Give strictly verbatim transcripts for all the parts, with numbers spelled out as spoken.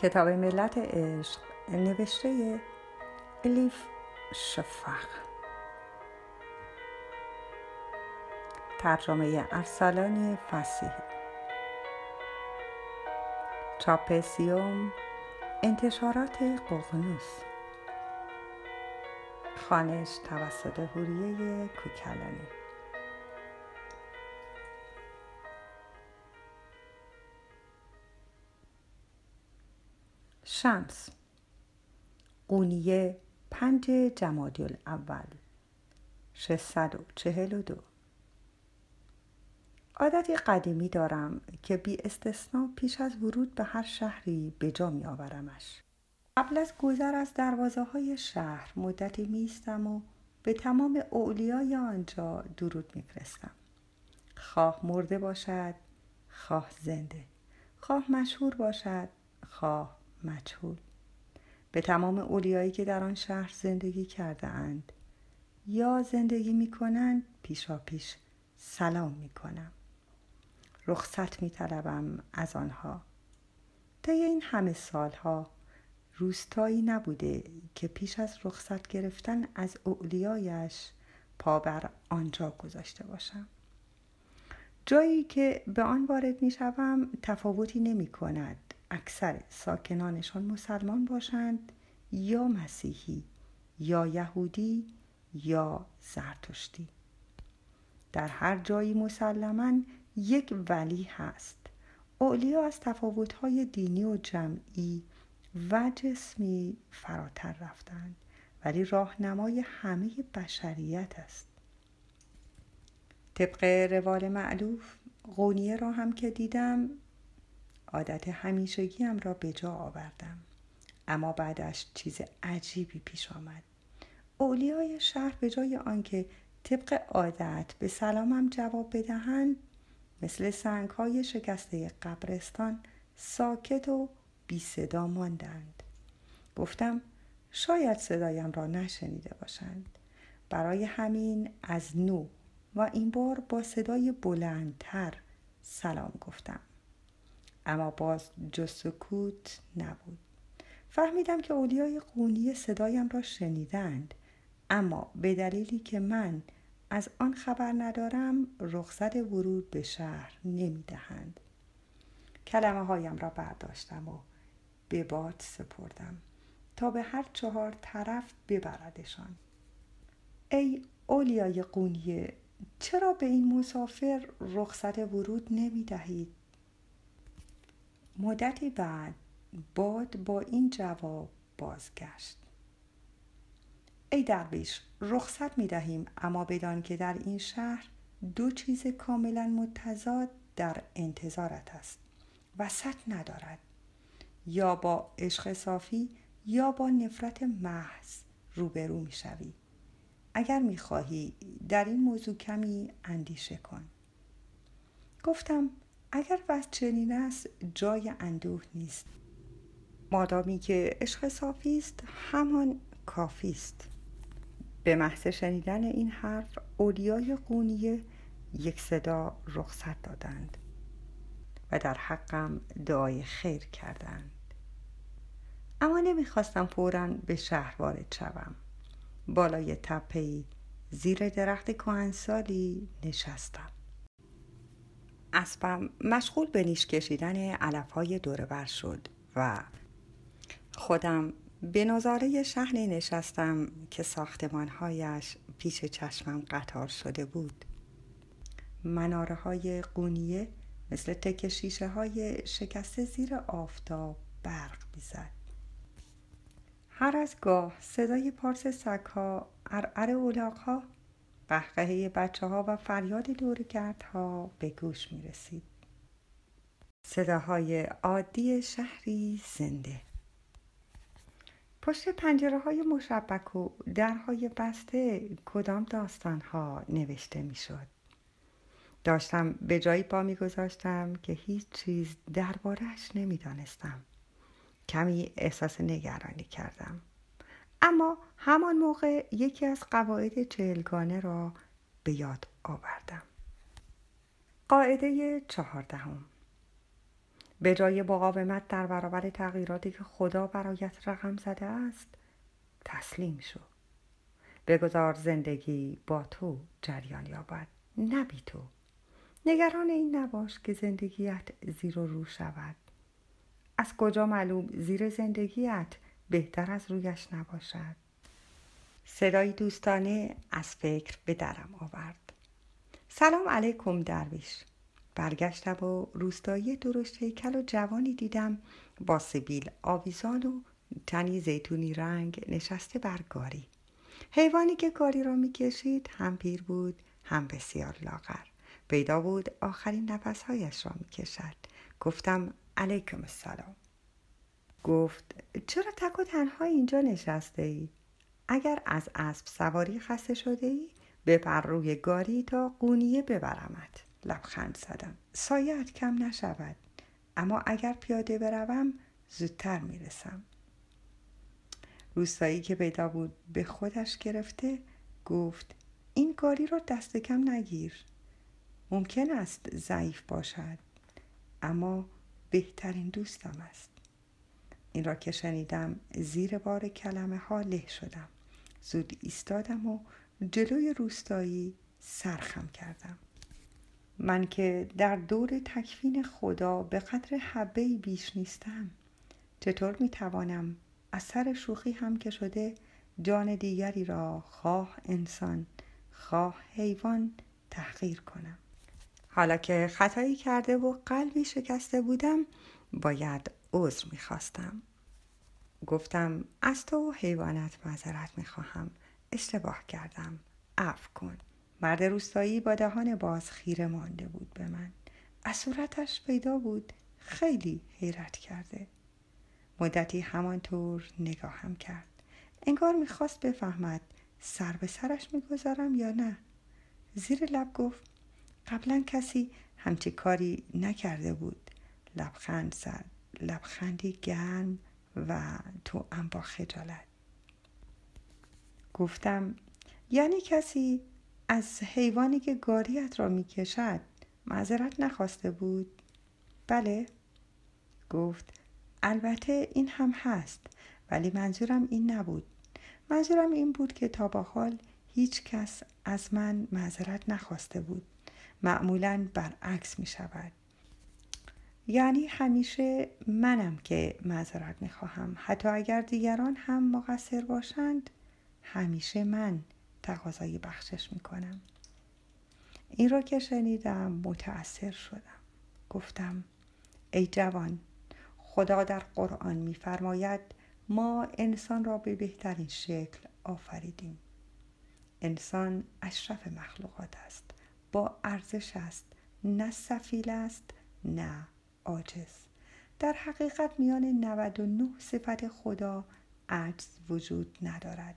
کتاب ملت عشق نوشته الف شفق، ترجمه ارسلان فصیح، چاپ سیوم، انتشارات ققنوس، خوانش توسط هوریه ی کوکلانی. شمس، قونیه پنج جمادی الاول ششصد و چهل و دو. عادتی قدیمی دارم که بی استثنا پیش از ورود به هر شهری به جا می آورمش. قبل از گذر از دروازه های شهر مدتی می ایستم و به تمام اولیای آنجا درود می فرستم، خواه مرده باشد، خواه زنده، خواه مشهور باشد، خواه مجهول. به تمام اولیایی که در آن شهر زندگی کرده اند یا زندگی می کنند پیشا پیش سلام می کنم، رخصت می طلبم از آنها. طی این همه سالها روستایی نبوده که پیش از رخصت گرفتن از اولیایش پا بر آنجا گذاشته باشم. جایی که به آن وارد می شوم تفاوتی نمی کند اکثر ساکنانشان مسلمان باشند یا مسیحی یا یهودی یا زرتشتی. در هر جایی مسلماً یک ولی هست. اولیا از تفاوت‌های دینی و جمعی و جسمی فراتر رفتند، ولی راهنمای همه بشریت است. طبق روال مألوف قونیه را هم که دیدم، عادت همیشگیم را به جا آوردم، اما بعدش چیز عجیبی پیش آمد. اولیای شهر به جای آنکه طبق عادت به سلامم جواب بدهند، مثل سنگ‌های شکسته قبرستان ساکت و بی صدا ماندند. گفتم شاید صدایم را نشنیده باشند، برای همین از نو و این بار با صدای بلندتر سلام گفتم، اما باز جز سکوت نبود. فهمیدم که اولیای قونیه صدایم را شنیدند، اما به دلیلی که من از آن خبر ندارم رخصت ورود به شهر نمیدهند. کلمه هایم را برداشتم و به باد سپردم تا به هر چهار طرف ببردشان. ای اولیای قونیه، چرا به این مسافر رخصت ورود نمیدهید؟ مدتی بعد باد با این جواب بازگشت: ای درویش، رخصت می دهیم، اما بدان که در این شهر دو چیز کاملا متضاد در انتظارت است، وسط ندارد. یا با عشق صافی یا با نفرت محض روبرو می شوی. اگر می خواهی در این موضوع کمی اندیشه کن. گفتم اگر وضع چنین است جای اندوه نیست، مادامی که عشق صافی است همان کافی است. به محض شنیدن این حرف اولیای قونیه یک صدا رخصت دادند و در حقم دعای خیر کردند، اما نمیخواستم فوراً به شهر وارد شوم. بالای تپه‌ای زیر درخت کهنسالی نشستم. اسبم مشغول به نیش کشیدن علف‌های دوربر شد و خودم به نظاره شهری نشستم که ساختمان‌هایش پیش چشمم قطار شده بود. مناره‌های قونیه مثل تکه شیشه‌های شکسته زیر آفتاب برق می‌زد. هر از گاه صدای پارس سگ‌ها، عرعر الاغ‌ها، قهقهه بچه‌ها و فریاد دورگردها به گوش می‌رسید. صداهای عادی شهری زنده. پشت پنجره‌های مشبک و درهای بسته کدام داستان‌ها نوشته می‌شد. داشتم به جایی پا می‌گذاشتم که هیچ چیز درباره‌اش نمی‌دانستم. کمی احساس نگرانی کردم، اما همان موقع یکی از قواعد چهلگانه را به یاد آوردم. قاعده چهاردهم: به جای مقاومت در برابر تغییراتی که خدا برایت رقم زده است، تسلیم شو. بگذار زندگی با تو جریان یابد، نه بی تو. نگران این نباش که زندگیت زیر و رو شود. از کجا معلوم زیر زندگیت بهتر از رویش نباشد؟ صدای دوستانه از فکر به درم آورد. سلام علیکم درویش. برگشتم و روستایی درشت هیکل و جوانی دیدم با سبیل آویزان و تنی زیتونی رنگ نشسته بر گاری. حیوانی که گاری را میکشید هم پیر بود هم بسیار لاغر. پیدا بود آخرین نفسهایش را میکشد. گفتم علیکم السلام. گفت چرا تک و تنها اینجا نشسته ای؟ اگر از اسب سواری خسته شده ای بپر روی گاری تا قونیه ببرمت. لبخند زدم. سایه‌ات کم نشود، اما اگر پیاده بروم زودتر میرسم. روستایی که پیدا بود به خودش گرفته گفت این گاری را دست کم نگیر. ممکن است ضعیف باشد، اما بهترین دوستم است. این را که شنیدم زیر بار کلمه ها له شدم. زود ایستادم و جلوی روستایی سرخم کردم. من که در دور تکفین خدا به قدر حبه‌ای بیش نیستم، چطور می توانم از سر شوخی هم که شده جان دیگری را خواه انسان خواه حیوان تحقیر کنم؟ حالا که خطایی کرده و قلبی شکسته بودم باید عذر می خواستم. گفتم از تو و حیوانت معذرت می خواهم. اشتباه کردم، عفو کن. مرد روستایی با دهان باز خیره مانده بود به من. از صورتش پیدا بود خیلی حیرت کرده. مدتی همانطور نگاهم کرد. انگار میخواست بفهمد سر به سرش میگذارم یا نه. زیر لب گفت قبلا کسی همچی کاری نکرده بود. لبخند زد. لبخندی گرم و توأم با خجالت. گفتم یعنی کسی از حیوانی که گاریت را میکشد معذرت نخواسته بود؟ بله. گفت البته این هم هست، ولی منظورم این نبود. منظورم این بود که تا به حال هیچ کس از من معذرت نخواسته بود. معمولاً برعکس می شود. یعنی همیشه منم که معذرت می خواهم. حتی اگر دیگران هم مقصر باشند، همیشه من تقاضای بخشش می کنم. این را که شنیدم متأثر شدم. گفتم ای جوان، خدا در قرآن می فرماید ما انسان را به بهترین شکل آفریدیم. انسان اشرف مخلوقات است، با ارزش است، نه سفیل است، نه عاجز. در حقیقت میان نود و نه صفت خدا عجز وجود ندارد.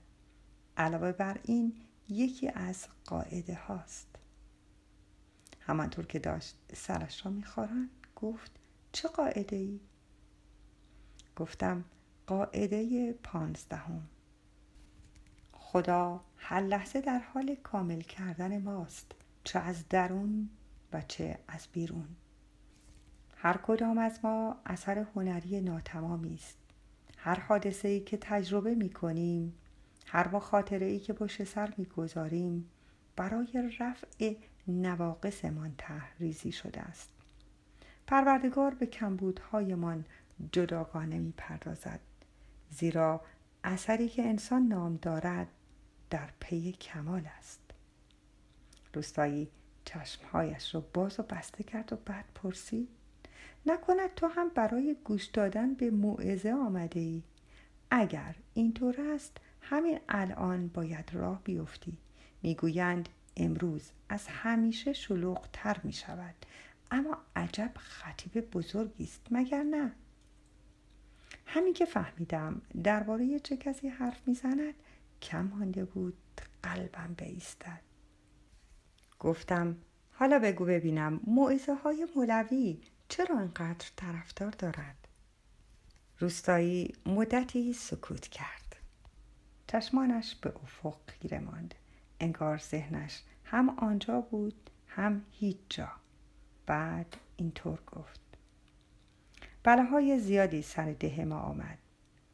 علاوه بر این یکی از قاعده هاست. همانطور که داشت سرش را می خوران گفت چه قاعده ای؟ گفتم قاعده پانزدهم. خدا هر لحظه در حال کامل کردن ماست، چه از درون و چه از بیرون. هر کدام از ما اثر هنری ناتمامی است. هر حادثه‌ای که تجربه می‌کنیم، هر مخاطره‌ای که پشت سر می‌گذاریم، برای رفع نواقصمان طرح‌ریزی شده است. پروردگار به کمبودهایمان جداگانه می‌پردازد، زیرا اثری که انسان نام دارد در پی کمال است. روستایی چشمهایش رو باز و بسته کرد و بعد پرسید نکند تو هم برای گوش دادن به موعظه آمده ای؟ اگر اینطور است همین الان باید راه بیفتی. میگویند امروز از همیشه شلوغ تر می شود، اما عجب خطیب بزرگی است مگر نه؟ همین که فهمیدم درباره چه کسی حرف می زند کم مانده بود قلبم بایستد. گفتم حالا بگو ببینم موعظه های مولوی چرا انقدر طرفدار دارد؟ روستایی مدتی سکوت کرد. چشمانش به افق خیره ماند. انگار ذهنش هم آنجا بود هم هیچ جا. بعد اینطور گفت بلاهای زیادی سر ده ما آمد.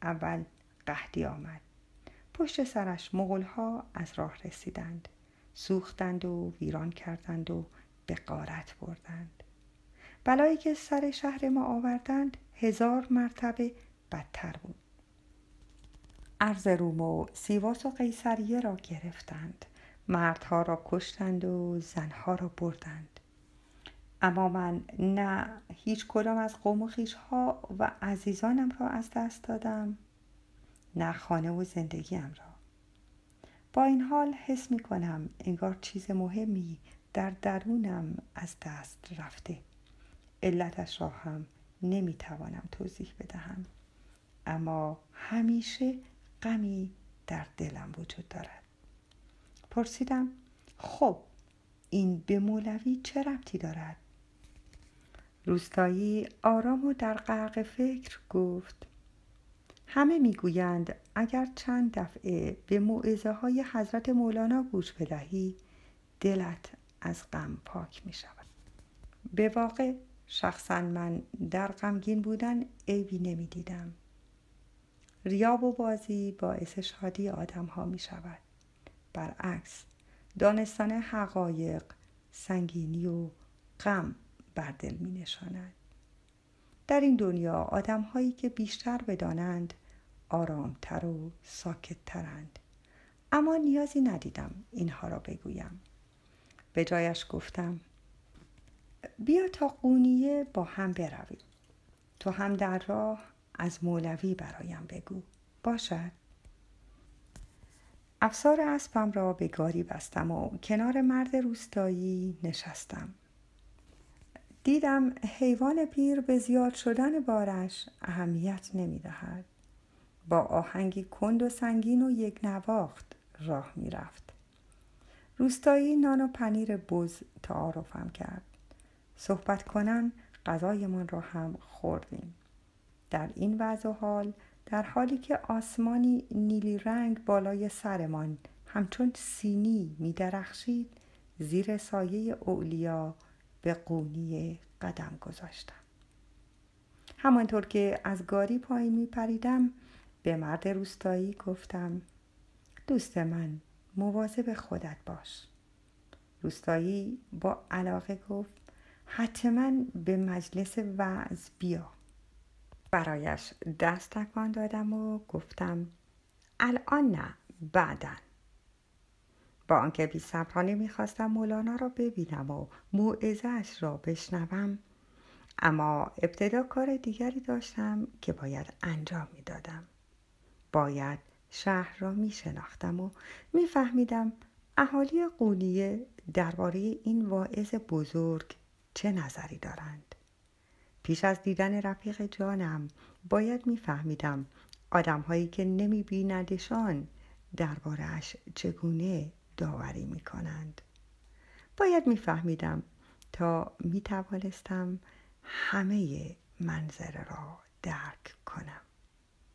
اول قحطی آمد. پشت سرش مغول‌ها از راه رسیدند. سوختند و ویران کردند و به غارت بردند. بلایی که سر شهر ما آوردند هزار مرتبه بدتر بود. ارزروم و سیواس و قیصریه را گرفتند. مردها را کشتند و زنها را بردند. اما من نه هیچ کدام از قوم و خویش‌ها و عزیزانم را از دست دادم، نه خانه و زندگیم را. با این حال حس می کنم انگار چیز مهمی در درونم از دست رفته. علتش را هم نمی توانم توضیح بدهم، اما همیشه غمی در دلم وجود دارد. پرسیدم خب این به مولوی چه ربطی دارد؟ روستایی آرام و در غرق فکر گفت همه میگویند اگر چند دفعه به موعظه های حضرت مولانا گوش بدهی دلت از غم پاک می شود. به واقع شخصا من در غمگین بودن عیبی نمی دیدم. ریا و بازی باعث شادی آدم ها می شود. برعکس دانستن حقایق سنگینی و غم بر دل می نشاند. در این دنیا آدم هایی که بیشتر بدانند آرامتر و ساکتترند. اما نیازی ندیدم اینها را بگویم. به جایش گفتم بیا تا قونیه با هم برویم. تو هم در راه از مولوی برایم بگو. باشد. افسار اسبم را به گاری بستم و کنار مرد روستایی نشستم. دیدم حیوان پیر به زیاد شدن بارش اهمیت نمی دهد. با آهنگی کند و سنگین و یک نواخت راه می رفت. روستایی نان و پنیر بز تعارفم کرد. صحبت کنن غذایمان را هم خوردیم. در این وضع و حال، در حالی که آسمانی نیلی رنگ بالای سرمان همچون سینی می درخشید، زیر سایه اولیا به قونیه قدم گذاشتم. همانطور که از گاری پایین می پریدم به مرد روستایی گفتم دوست من مواظب خودت باش. روستایی با علاقه گفت حتما به مجلس وعظ بیا. برایش دست تکان دادم و گفتم الان نه، بعداً. با آنکه بی‌صبرانه می‌خواستم مولانا را ببینم و موعظه‌اش را بشنوم، اما ابتدا کار دیگری داشتم که باید انجام می‌دادم. باید شهر را می‌شناختم و می‌فهمیدم اهالی قونیه درباره این واعظ بزرگ چه نظری دارند. پیش از دیدن رفیق جانم باید می‌فهمیدم آدم‌هایی که نمی‌بینندشان درباره‌اش چگونه داوری می‌کنند. باید می‌فهمیدم تا می‌توانستم همه منظره را درک کنم.